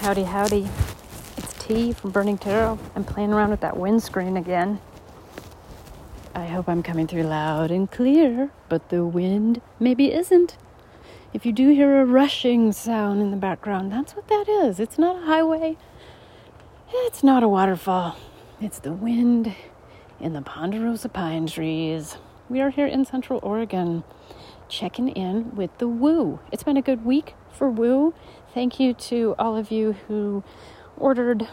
Howdy, howdy. It's T from Burning Tarot. I'm playing around with that windscreen again. I hope I'm coming through loud and clear, but the wind maybe isn't. If you do hear a rushing sound in the background, that's what that is. It's not a highway. It's not a waterfall. It's the wind in the Ponderosa pine trees. We are here in Central Oregon, checking in with the woo. It's been a good week for woo. Thank you to all of you who ordered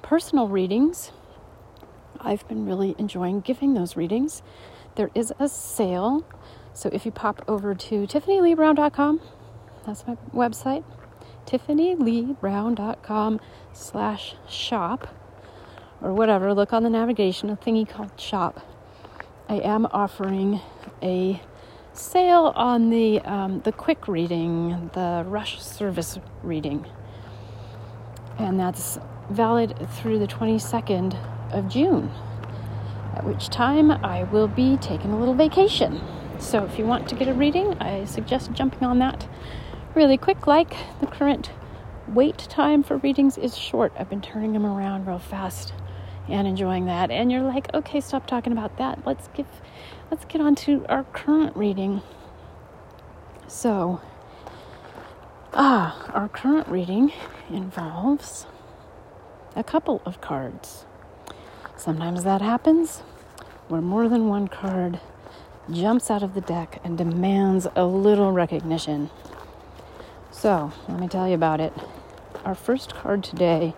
personal readings. I've been really enjoying giving those readings. There is a sale. So if you pop over to TiffanyLeeBrown.com, that's my website, TiffanyLeeBrown.com/shop or whatever. Look on the navigation, a thingy called shop. I am offering a sale on the quick reading, the rush service reading. And that's valid through the 22nd of June, at which time I will be taking a little vacation. So if you want to get a reading, I suggest jumping on that really quick. Like, the current wait time for readings is short. I've been turning them around real fast and enjoying that. And you're like, okay, stop talking about that. Let's get on to our current reading. So, our current reading involves a couple of cards. Sometimes that happens where more than one card jumps out of the deck and demands a little recognition. So, let me tell you about it. Our first card today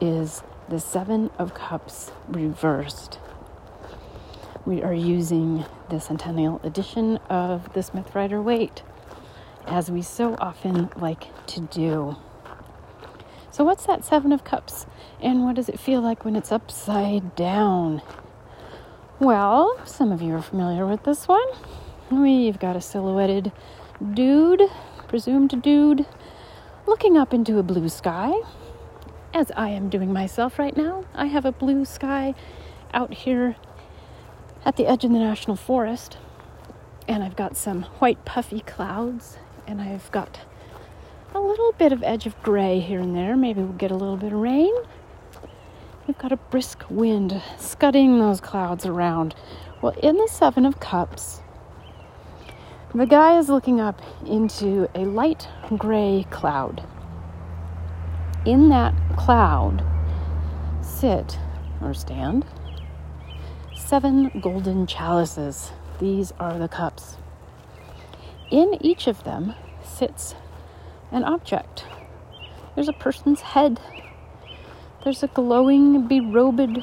is the Seven of Cups reversed. We are using the centennial edition of the Smith Rider Waite, as we so often like to do. So what's that Seven of Cups, and what does it feel like when it's upside down? Well, some of you are familiar with this one. We've got a silhouetted dude, presumed dude, looking up into a blue sky, as I am doing myself right now. I have a blue sky out here at the edge of the national forest, and I've got some white puffy clouds, and I've got a little bit of edge of gray here and there. Maybe we'll get a little bit of rain. We've got a brisk wind scudding those clouds around. Well, in the Seven of Cups, the guy is looking up into a light gray cloud. In that cloud sit, or stand, seven golden chalices. These are the cups. In each of them sits an object. There's a person's head. There's a glowing, berobed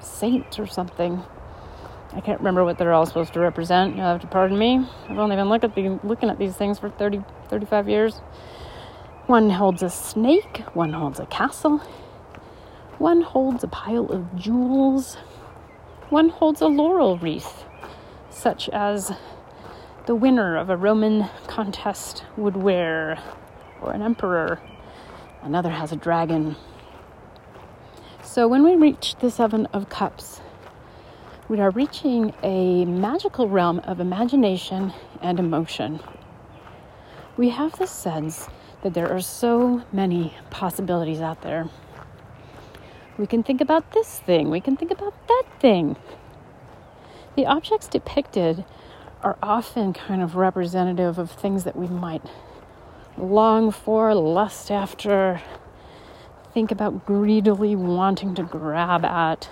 saint or something. I can't remember what they're all supposed to represent. You'll have to pardon me. I've only been looking at these things for 30, 35 years. One holds a snake. One holds a castle. One holds a pile of jewels. One holds a laurel wreath, such as the winner of a Roman contest would wear, or an emperor. Another has a dragon. So when we reach the Seven of Cups, we are reaching a magical realm of imagination and emotion. We have the sense that there are so many possibilities out there. We can think about this thing. We can think about that thing. The objects depicted are often kind of representative of things that we might long for, lust after, think about greedily wanting to grab at.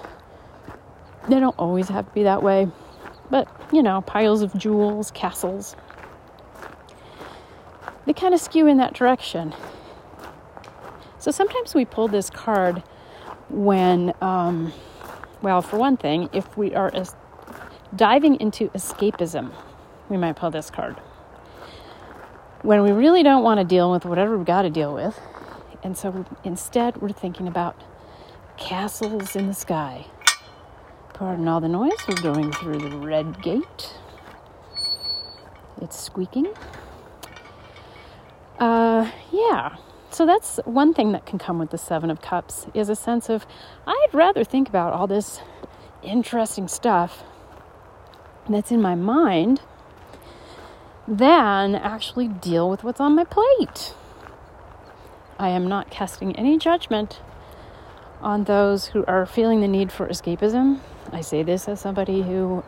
They don't always have to be that way, but, you know, piles of jewels, castles, they kind of skew in that direction. So sometimes we pull this card when, for one thing, if we are diving into escapism, we might pull this card. When we really don't want to deal with whatever we've got to deal with, and so instead we're thinking about castles in the sky. Pardon all the noise, we're going through the red gate. It's squeaking. So that's one thing that can come with the Seven of Cups, is a sense of, I'd rather think about all this interesting stuff that's in my mind than actually deal with what's on my plate. I am not casting any judgment on those who are feeling the need for escapism. I say this as somebody who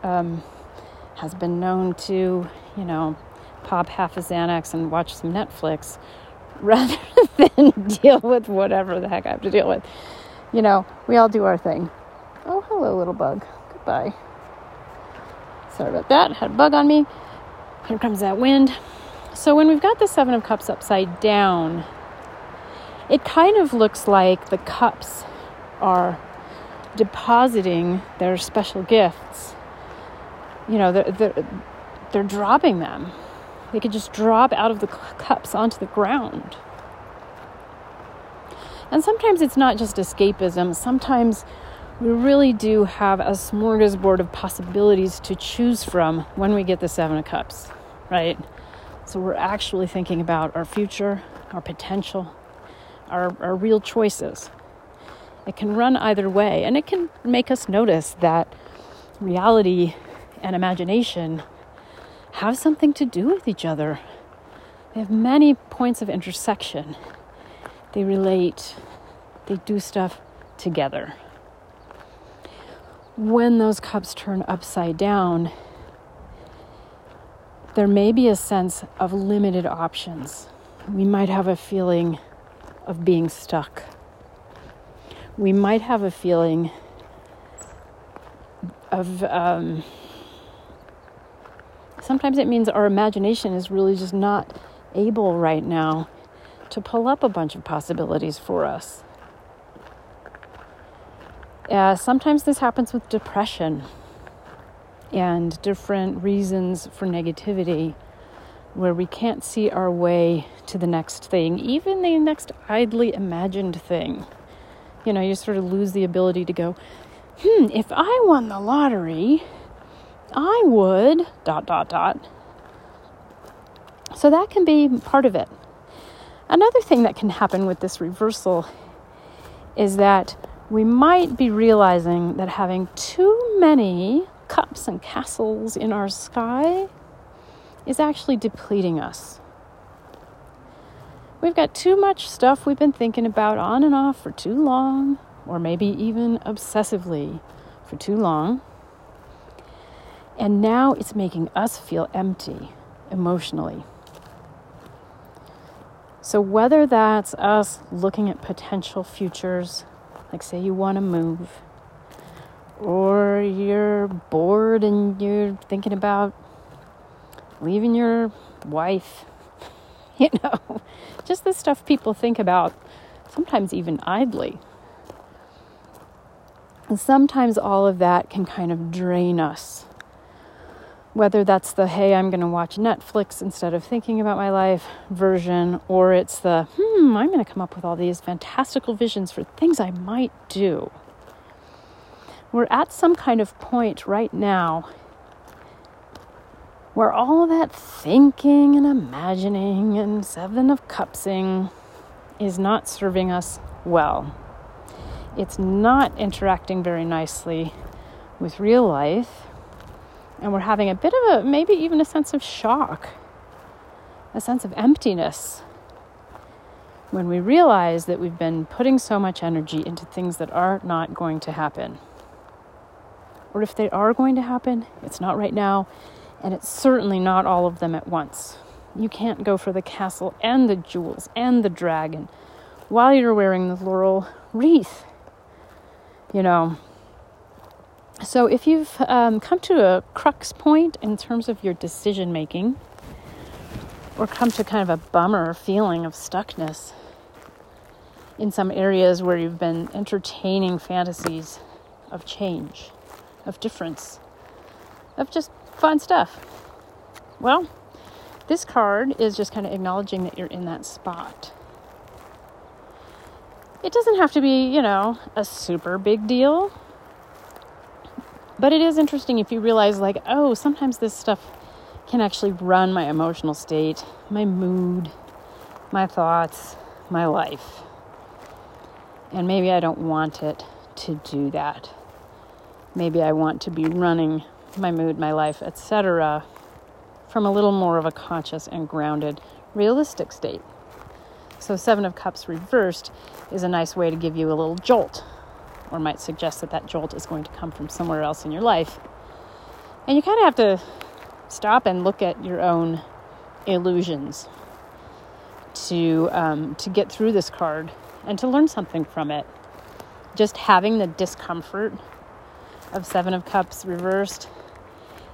has been known to, you know, pop half a Xanax and watch some Netflix rather than deal with whatever the heck I have to deal with. You know, we all do our thing. Oh, hello, little bug. Goodbye. Sorry about that. Had a bug on me. Here comes that wind. So when we've got the Seven of Cups upside down, it kind of looks like the cups are depositing their special gifts. You know, they're dropping them. They could just drop out of the cups onto the ground. And sometimes it's not just escapism. Sometimes we really do have a smorgasbord of possibilities to choose from when we get the Seven of Cups, right? So we're actually thinking about our future, our potential, our real choices. It can run either way, and it can make us notice that reality and imagination have something to do with each other. They have many points of intersection. They relate. They do stuff together. When those cups turn upside down, there may be a sense of limited options. We might have a feeling of being stuck. We might have a feeling of... Sometimes it means our imagination is really just not able right now to pull up a bunch of possibilities for us. Sometimes this happens with depression and different reasons for negativity where we can't see our way to the next thing, even the next idly imagined thing. You know, you sort of lose the ability to go, if I won the lottery, I would, ... So that can be part of it. Another thing that can happen with this reversal is that we might be realizing that having too many cups and castles in our sky is actually depleting us. We've got too much stuff we've been thinking about on and off for too long, or maybe even obsessively for too long. And now it's making us feel empty emotionally. So whether that's us looking at potential futures, like say you want to move, or you're bored and you're thinking about leaving your wife, you know, just the stuff people think about, sometimes even idly. And sometimes all of that can kind of drain us. Whether that's the, hey, I'm going to watch Netflix instead of thinking about my life version, or it's the, I'm going to come up with all these fantastical visions for things I might do. We're at some kind of point right now where all that thinking and imagining and Seven of Cupsing is not serving us well. It's not interacting very nicely with real life. And we're having a bit of a, maybe even a sense of shock, a sense of emptiness, when we realize that we've been putting so much energy into things that are not going to happen. Or if they are going to happen, it's not right now, and it's certainly not all of them at once. You can't go for the castle and the jewels and the dragon while you're wearing the laurel wreath, you know. So if you've come to a crux point in terms of your decision making, or come to kind of a bummer feeling of stuckness in some areas where you've been entertaining fantasies of change, of difference, of just fun stuff, well, this card is just kind of acknowledging that you're in that spot. It doesn't have to be, you know, a super big deal. But it is interesting if you realize, like, oh, sometimes this stuff can actually run my emotional state, my mood, my thoughts, my life. And maybe I don't want it to do that. Maybe I want to be running my mood, my life, etc., from a little more of a conscious and grounded, realistic state. So Seven of Cups reversed is a nice way to give you a little jolt, or might suggest that that jolt is going to come from somewhere else in your life. And you kind of have to stop and look at your own illusions to get through this card and to learn something from it. Just having the discomfort of Seven of Cups reversed,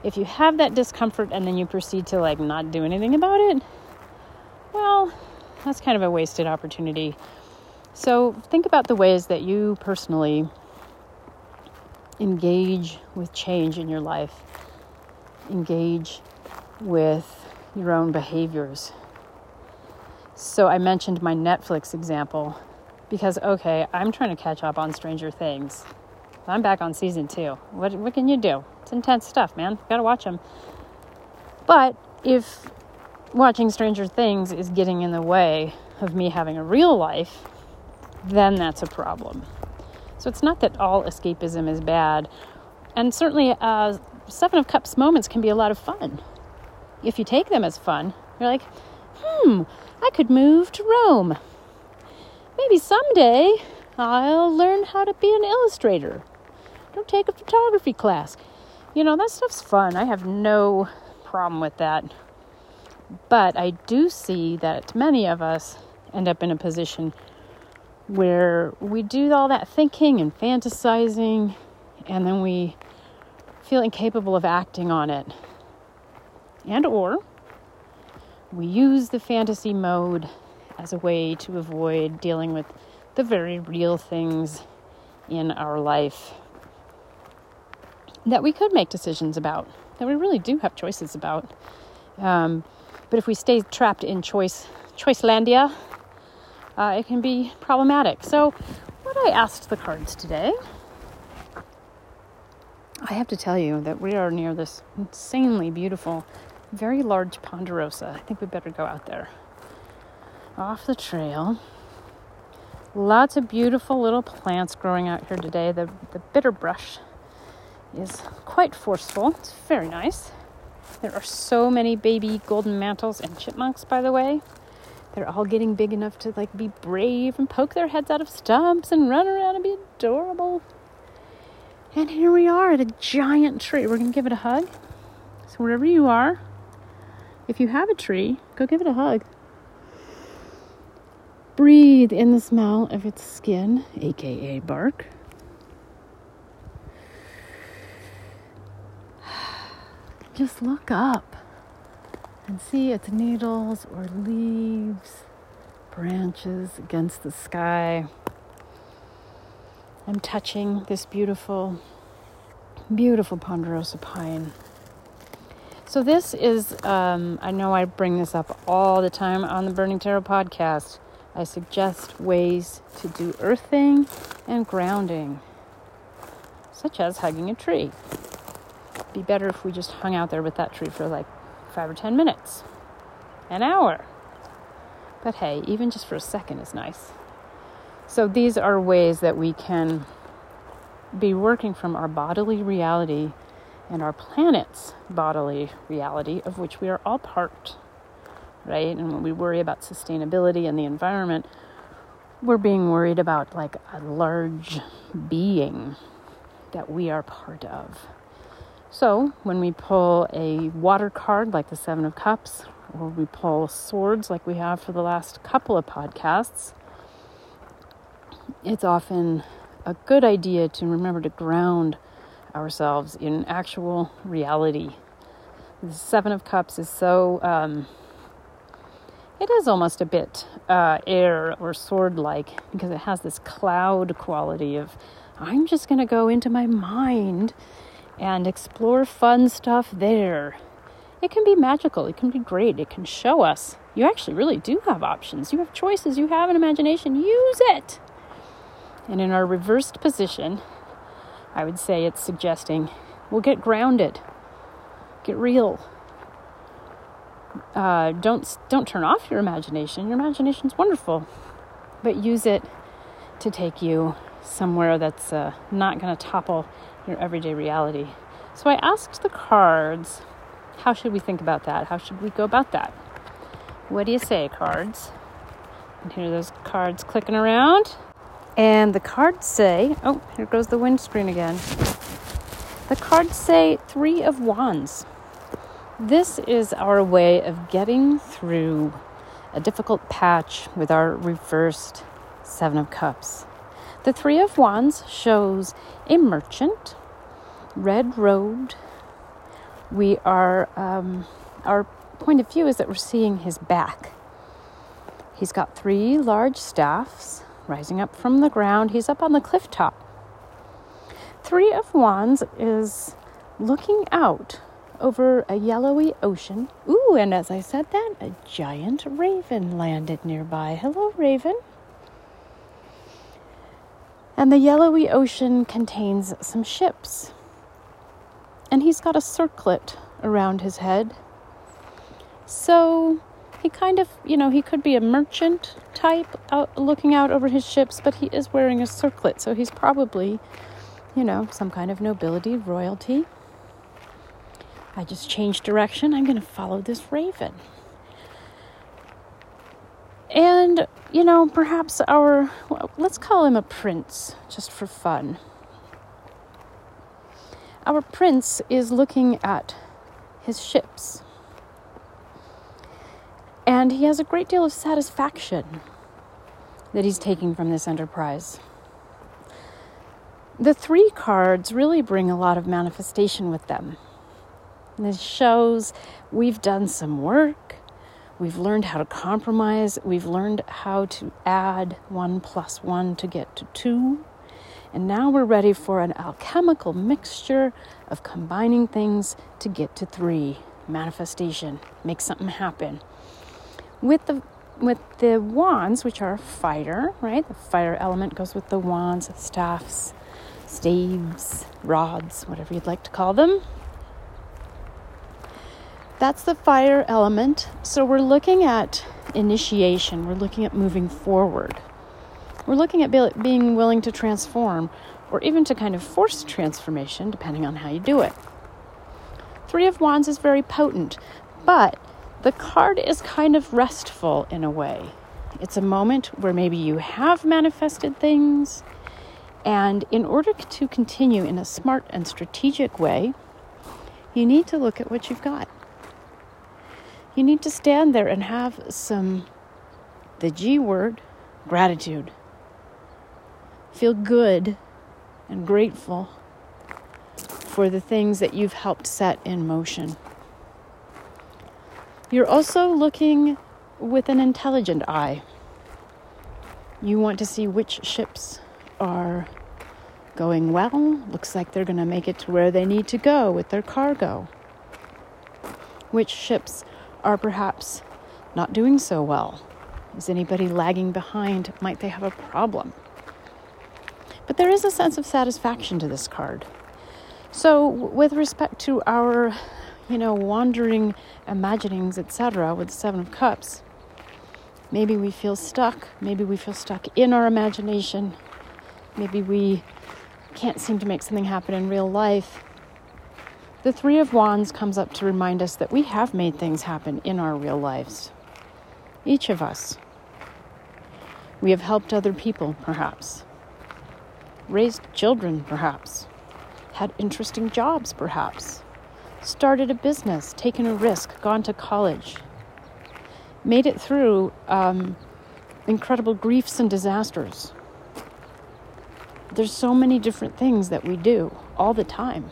if you have that discomfort and then you proceed to like not do anything about it, well, that's kind of a wasted opportunity. So think about the ways that you personally engage with change in your life. Engage with your own behaviors. So I mentioned my Netflix example because, okay, I'm trying to catch up on Stranger Things. I'm back on season 2. What can you do? It's intense stuff, man. Gotta watch them. But if watching Stranger Things is getting in the way of me having a real life, then that's a problem. So it's not that all escapism is bad. And certainly Seven of Cups moments can be a lot of fun. If you take them as fun, you're like, I could move to Rome. Maybe someday I'll learn how to be an illustrator. Don't take a photography class. You know, that stuff's fun. I have no problem with that. But I do see that many of us end up in a position where we do all that thinking and fantasizing, and then we feel incapable of acting on it. And or we use the fantasy mode as a way to avoid dealing with the very real things in our life that we could make decisions about, that we really do have choices about. But if we stay trapped in Choicelandia, it can be problematic. So what I asked the cards today, I have to tell you that we are near this insanely beautiful, very large ponderosa. I think we better go out there. Off the trail. Lots of beautiful little plants growing out here today. The bitter brush is quite forceful. It's very nice. There are so many baby golden mantles and chipmunks, by the way. They're all getting big enough to like be brave and poke their heads out of stumps and run around and be adorable. And here we are at a giant tree. We're going to give it a hug. So wherever you are, if you have a tree, go give it a hug. Breathe in the smell of its skin, aka bark. Just look up and see its needles or leaves, branches against the sky. I'm touching this beautiful, beautiful ponderosa pine. So this is, I know I bring this up all the time on the Burning Tarot podcast. I suggest ways to do earthing and grounding, such as hugging a tree. It'd be better if we just hung out there with that tree for like 5 or 10 minutes, an hour. But hey, even just for a second is nice. So these are ways that we can be working from our bodily reality and our planet's bodily reality, of which we are all part, right? And when we worry about sustainability and the environment, we're being worried about like a large being that we are part of. So when we pull a water card like the Seven of Cups, or we pull swords like we have for the last couple of podcasts, it's often a good idea to remember to ground ourselves in actual reality. The Seven of Cups is so, it is almost a bit air or sword-like, because it has this cloud quality of, I'm just going to go into my mind and explore fun stuff there. It can be magical. It can be great. It can show us you actually really do have options. You have choices. You have an imagination. Use it. And in our reversed position, I would say it's suggesting we'll get grounded, get real. Don't turn off your imagination. Your imagination's wonderful, but use it to take you somewhere that's not going to topple your everyday reality. So I asked the cards, how should we think about that? How should we go about that? What do you say, cards? And here are those cards clicking around. And the cards say, oh, here goes the windscreen again. The cards say Three of Wands. This is our way of getting through a difficult patch with our reversed Seven of Cups. The Three of Wands shows a merchant, red robed. We are, our point of view is that we're seeing his back. He's got three large staffs rising up from the ground. He's up on the cliff top. Three of Wands is looking out over a yellowy ocean. Ooh, and as I said that, a giant raven landed nearby. Hello, raven. And the yellowy ocean contains some ships. And he's got a circlet around his head. So he kind of, you know, he could be a merchant type out looking out over his ships, but he is wearing a circlet. So he's probably, you know, some kind of nobility, royalty. I just changed direction. I'm going to follow this raven. And, you know, perhaps our, well, let's call him a prince, just for fun. Our prince is looking at his ships. And he has a great deal of satisfaction that he's taking from this enterprise. The three cards really bring a lot of manifestation with them. This shows we've done some work, we've learned how to compromise, we've learned how to add 1 plus 1 to get to 2, and now we're ready for an alchemical mixture of combining things to get to 3. Manifestation, make something happen. With the wands, which are fire, right? The fire element goes with the wands, staffs, staves, rods, whatever you'd like to call them. That's the fire element. So we're looking at initiation. We're looking at moving forward. We're looking at being willing to transform, or even to kind of force transformation, depending on how you do it. Three of Wands is very potent, but the card is kind of restful in a way. It's a moment where maybe you have manifested things, and in order to continue in a smart and strategic way, you need to look at what you've got. You need to stand there and have some, the G word, gratitude. Feel good and grateful for the things that you've helped set in motion. You're also looking with an intelligent eye. You want to see which ships are going well. Looks like they're going to make it to where they need to go with their cargo. Which ships are perhaps not doing so well? Is anybody lagging behind? Might they have a problem? But there is a sense of satisfaction to this card. So with respect to our, you know, wandering imaginings, etc., with the Seven of Cups, maybe we feel stuck. Maybe we feel stuck in our imagination. Maybe we can't seem to make something happen in real life. The Three of Wands comes up to remind us that we have made things happen in our real lives. Each of us. We have helped other people, perhaps. Raised children, perhaps. Had interesting jobs, perhaps. Started a business, taken a risk, gone to college. Made it through incredible griefs and disasters. There's so many different things that we do all the time.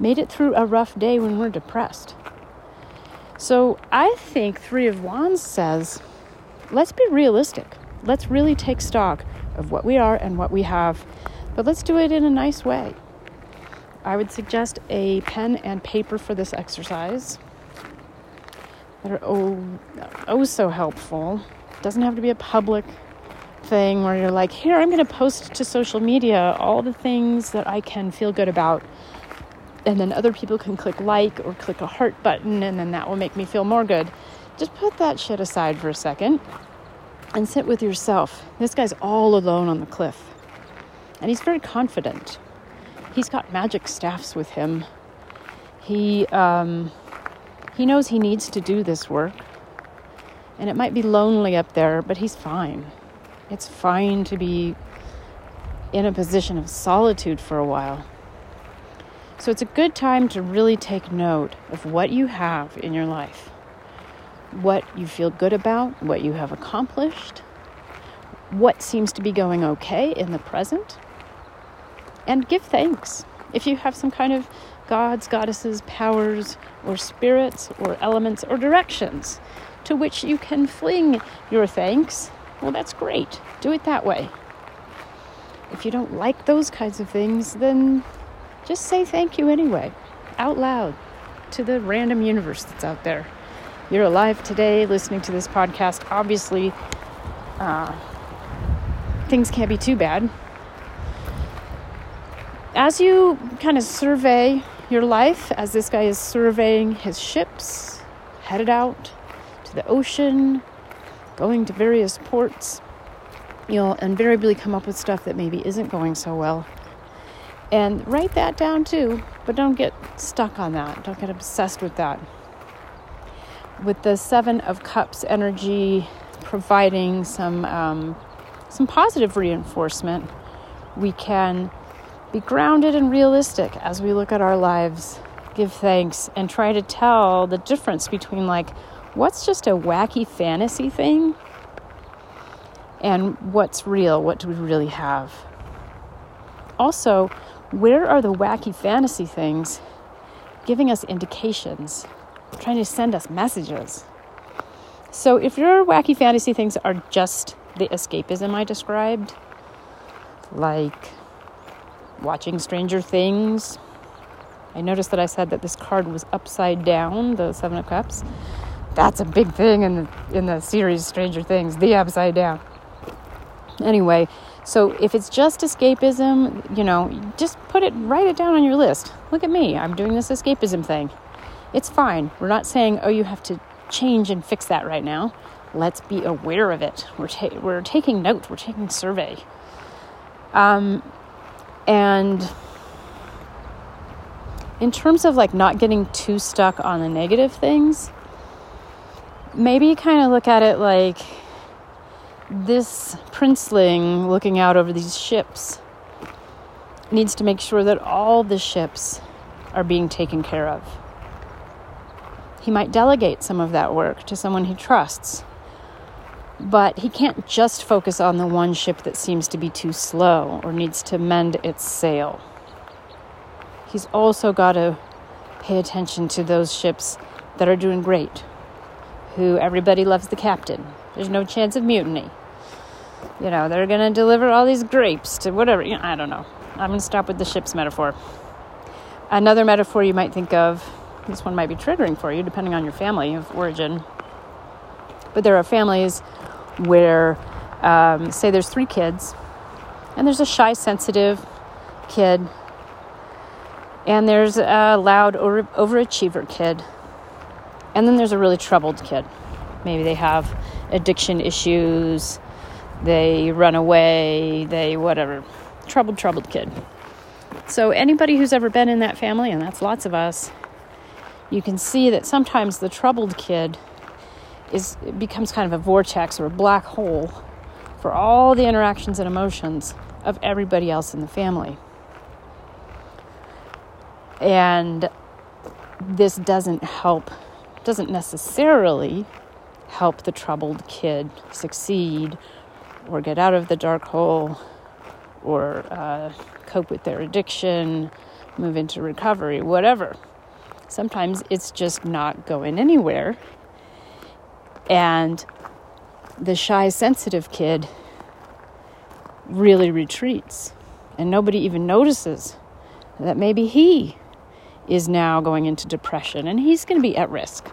Made it through a rough day when we're depressed. So I think Three of Wands says, let's be realistic. Let's really take stock of what we are and what we have, but let's do it in a nice way. I would suggest a pen and paper for this exercise. They're oh so helpful. It doesn't have to be a public thing where you're like, here, I'm going to post to social media all the things that I can feel good about. And then other people can click like or click a heart button, and then that will make me feel more good. Just put that shit aside for a second and sit with yourself. This guy's all alone on the cliff. And he's very confident. He's got magic staffs with him. He knows he needs to do this work. And it might be lonely up there, but he's fine. It's fine to be in a position of solitude for a while. So it's a good time to really take note of what you have in your life, what you feel good about, what you have accomplished, what seems to be going okay in the present, and give thanks. If you have some kind of gods, goddesses, powers, or spirits, or elements, or directions to which you can fling your thanks, well, that's great. Do it that way. If you don't like those kinds of things, then just say thank you anyway, out loud, to the random universe that's out there. You're alive today listening to this podcast. Obviously, things can't be too bad. As you kind of survey your life, as this guy is surveying his ships, headed out to the ocean, going to various ports, you'll invariably come up with stuff that maybe isn't going so well. And write that down too, but don't get stuck on that. Don't get obsessed with that. With the Seven of Cups energy providing some positive reinforcement, we can be grounded and realistic as we look at our lives, give thanks, and try to tell the difference between like what's just a wacky fantasy thing and what's real, what do we really have. Also, where are the wacky fantasy things giving us indications, trying to send us messages? So if your wacky fantasy things are just the escapism I described, like watching Stranger Things. I noticed that I said that this card was upside down, the Seven of Cups. That's a big thing in the series Stranger Things, the upside down. Anyway, so if it's just escapism, just write it down on your list. Look at me, I'm doing this escapism thing. It's fine. We're not saying, oh, you have to change and fix that right now. Let's be aware of it. We're taking note. We're taking survey. And in terms of not getting too stuck on the negative things, maybe kind of look at it like this princeling looking out over these ships needs to make sure that all the ships are being taken care of. He might delegate some of that work to someone he trusts, but he can't just focus on the one ship that seems to be too slow or needs to mend its sail. He's also got to pay attention to those ships that are doing great, who everybody loves the captain. There's no chance of mutiny. They're going to deliver all these grapes to whatever. I don't know. I'm going to stop with the ship's metaphor. Another metaphor you might think of, this one might be triggering for you depending on your family of origin, but there are families where, say there's 3 kids, and there's a shy, sensitive kid, and there's a loud overachiever kid, and then there's a really troubled kid. Maybe they have addiction issues, they run away, they whatever. Troubled kid. So anybody who's ever been in that family, and that's lots of us, you can see that sometimes the troubled kid becomes kind of a vortex or a black hole for all the interactions and emotions of everybody else in the family. And this doesn't necessarily help the troubled kid succeed or get out of the dark hole or cope with their addiction, move into recovery, whatever. Sometimes it's just not going anywhere. And the shy, sensitive kid really retreats. And nobody even notices that maybe he is now going into depression and he's going to be at risk.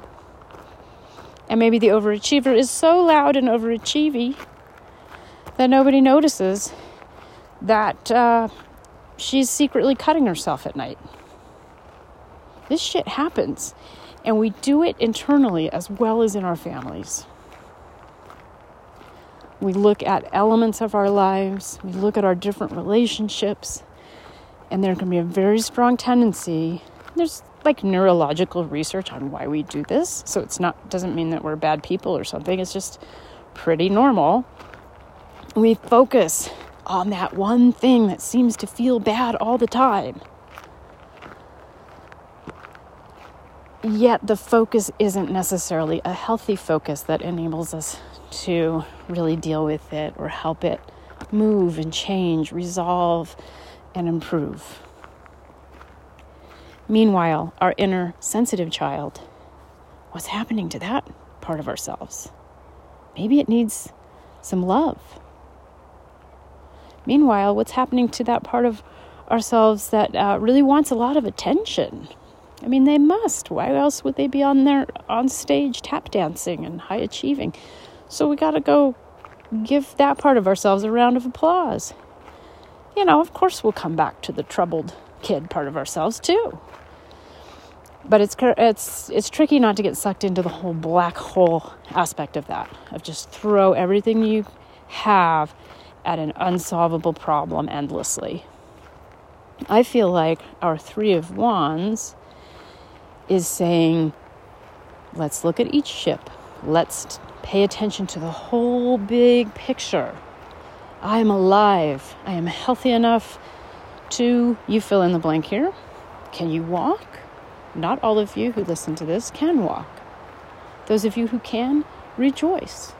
And maybe the overachiever is so loud and overachievy that nobody notices that she's secretly cutting herself at night. This shit happens. And we do it internally as well as in our families. We look at elements of our lives. We look at our different relationships. And there can be a very strong tendency There's like neurological research on why we do this. So it's not, doesn't mean that we're bad people or something. It's just pretty normal. We focus on that one thing that seems to feel bad all the time. Yet the focus isn't necessarily a healthy focus that enables us to really deal with it or help it move and change, resolve and improve. Meanwhile, our inner sensitive child, what's happening to that part of ourselves? Maybe it needs some love. Meanwhile, what's happening to that part of ourselves that really wants a lot of attention? I mean, they must. Why else would they be on stage tap dancing and high achieving? So we got to go give that part of ourselves a round of applause. You know, of course we'll come back to the troubled kid part of ourselves too. But it's tricky not to get sucked into the whole black hole aspect of that, of just throw everything you have at an unsolvable problem endlessly. I feel like our Three of Wands is saying, let's look at each ship. Let's pay attention to the whole big picture. I am alive. I am healthy enough to, you fill in the blank here. Can you walk? Not all of you who listen to this can walk. Those of you who can, rejoice.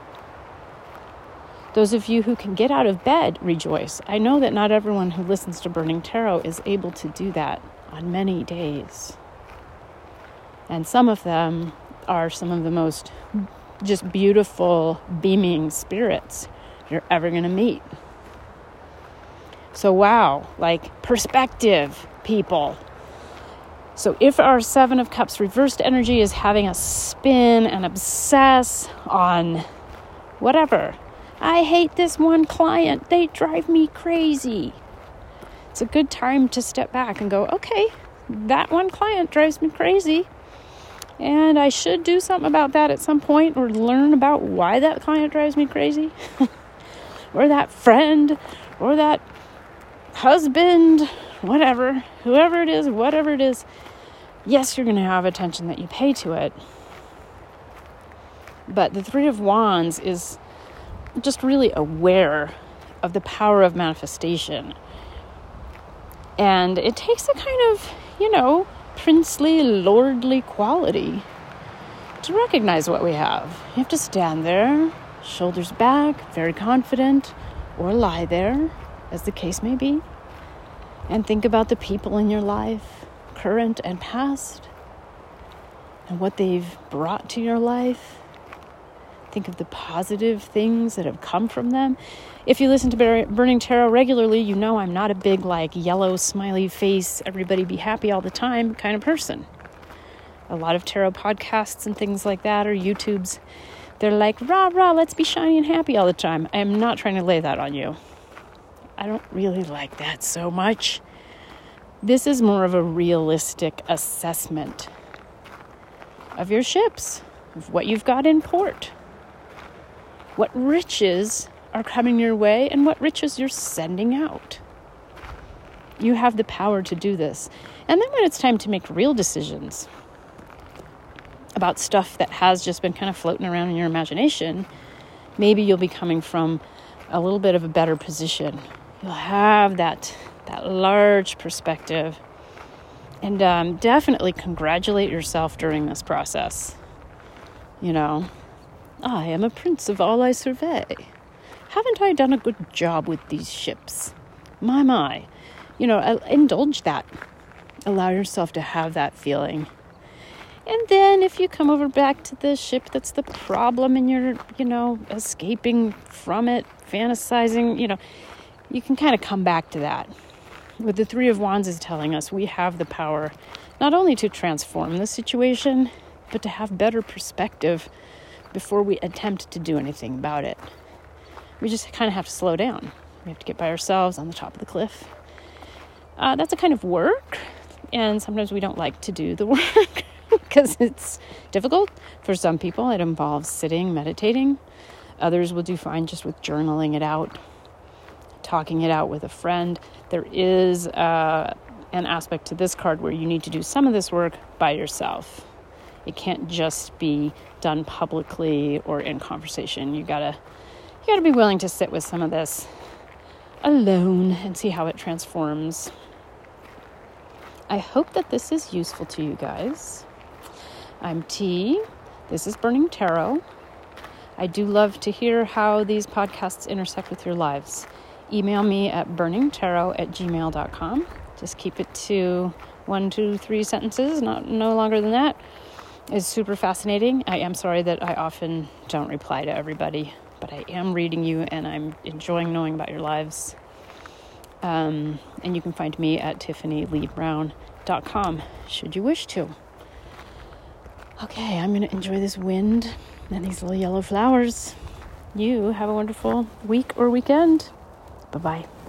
Those of you who can get out of bed, rejoice. I know that not everyone who listens to Burning Tarot is able to do that on many days. And some of them are some of the most just beautiful, beaming spirits you're ever going to meet. So wow, like perspective, people. So if our Seven of Cups reversed energy is having us spin and obsess on whatever. I hate this one client. They drive me crazy. It's a good time to step back and go, okay, that one client drives me crazy. And I should do something about that at some point, or learn about why that client drives me crazy. Or that friend, or that husband, whatever, whoever it is, whatever it is. Yes, you're going to have attention that you pay to it. But the Three of Wands is just really aware of the power of manifestation. And it takes a kind of, you know, princely, lordly quality to recognize what we have. You have to stand there, shoulders back, very confident, or lie there, as the case may be, and think about the people in your life, current and past, and what they've brought to your life. Think of the positive things that have come from them. If you listen to Burning Tarot regularly, you know I'm not a big, like, yellow, smiley face, everybody be happy all the time kind of person. A lot of tarot podcasts and things like that, or YouTubes, they're like, rah, rah, let's be shiny and happy all the time. I am not trying to lay that on you. I don't really like that so much. This is more of a realistic assessment of your ships, of what you've got in port. What riches are coming your way and what riches you're sending out. You have the power to do this. And then when it's time to make real decisions about stuff that has just been kind of floating around in your imagination, maybe you'll be coming from a little bit of a better position. You'll have that large perspective. And definitely congratulate yourself during this process. You know, I am a prince of all I survey. Haven't I done a good job with these ships? My. You know, indulge that. Allow yourself to have that feeling. And then if you come over back to the ship that's the problem and you're, you know, escaping from it, fantasizing, you know, you can kind of come back to that. What the Three of Wands is telling us, we have the power not only to transform the situation, but to have better perspective before we attempt to do anything about it. We just kind of have to slow down. We have to get by ourselves on the top of the cliff. That's a kind of work, and sometimes we don't like to do the work because it's difficult. For some people, it involves sitting, meditating. Others will do fine just with journaling it out, talking it out with a friend. There is an aspect to this card where you need to do some of this work by yourself. It can't just be done publicly or in conversation. You gotta be willing to sit with some of this alone and see how it transforms. I hope that this is useful to you guys. I'm T. This is Burning Tarot. I do love to hear how these podcasts intersect with your lives. Email me at burningtarot@gmail.com. Just keep it to 1, 2, 3 sentences, no longer than that. It's super fascinating. I am sorry that I often don't reply to everybody, but I am reading you and I'm enjoying knowing about your lives. And you can find me at TiffanyLeeBrown.com should you wish to. Okay, I'm going to enjoy this wind and these little yellow flowers. You have a wonderful week or weekend. Bye-bye.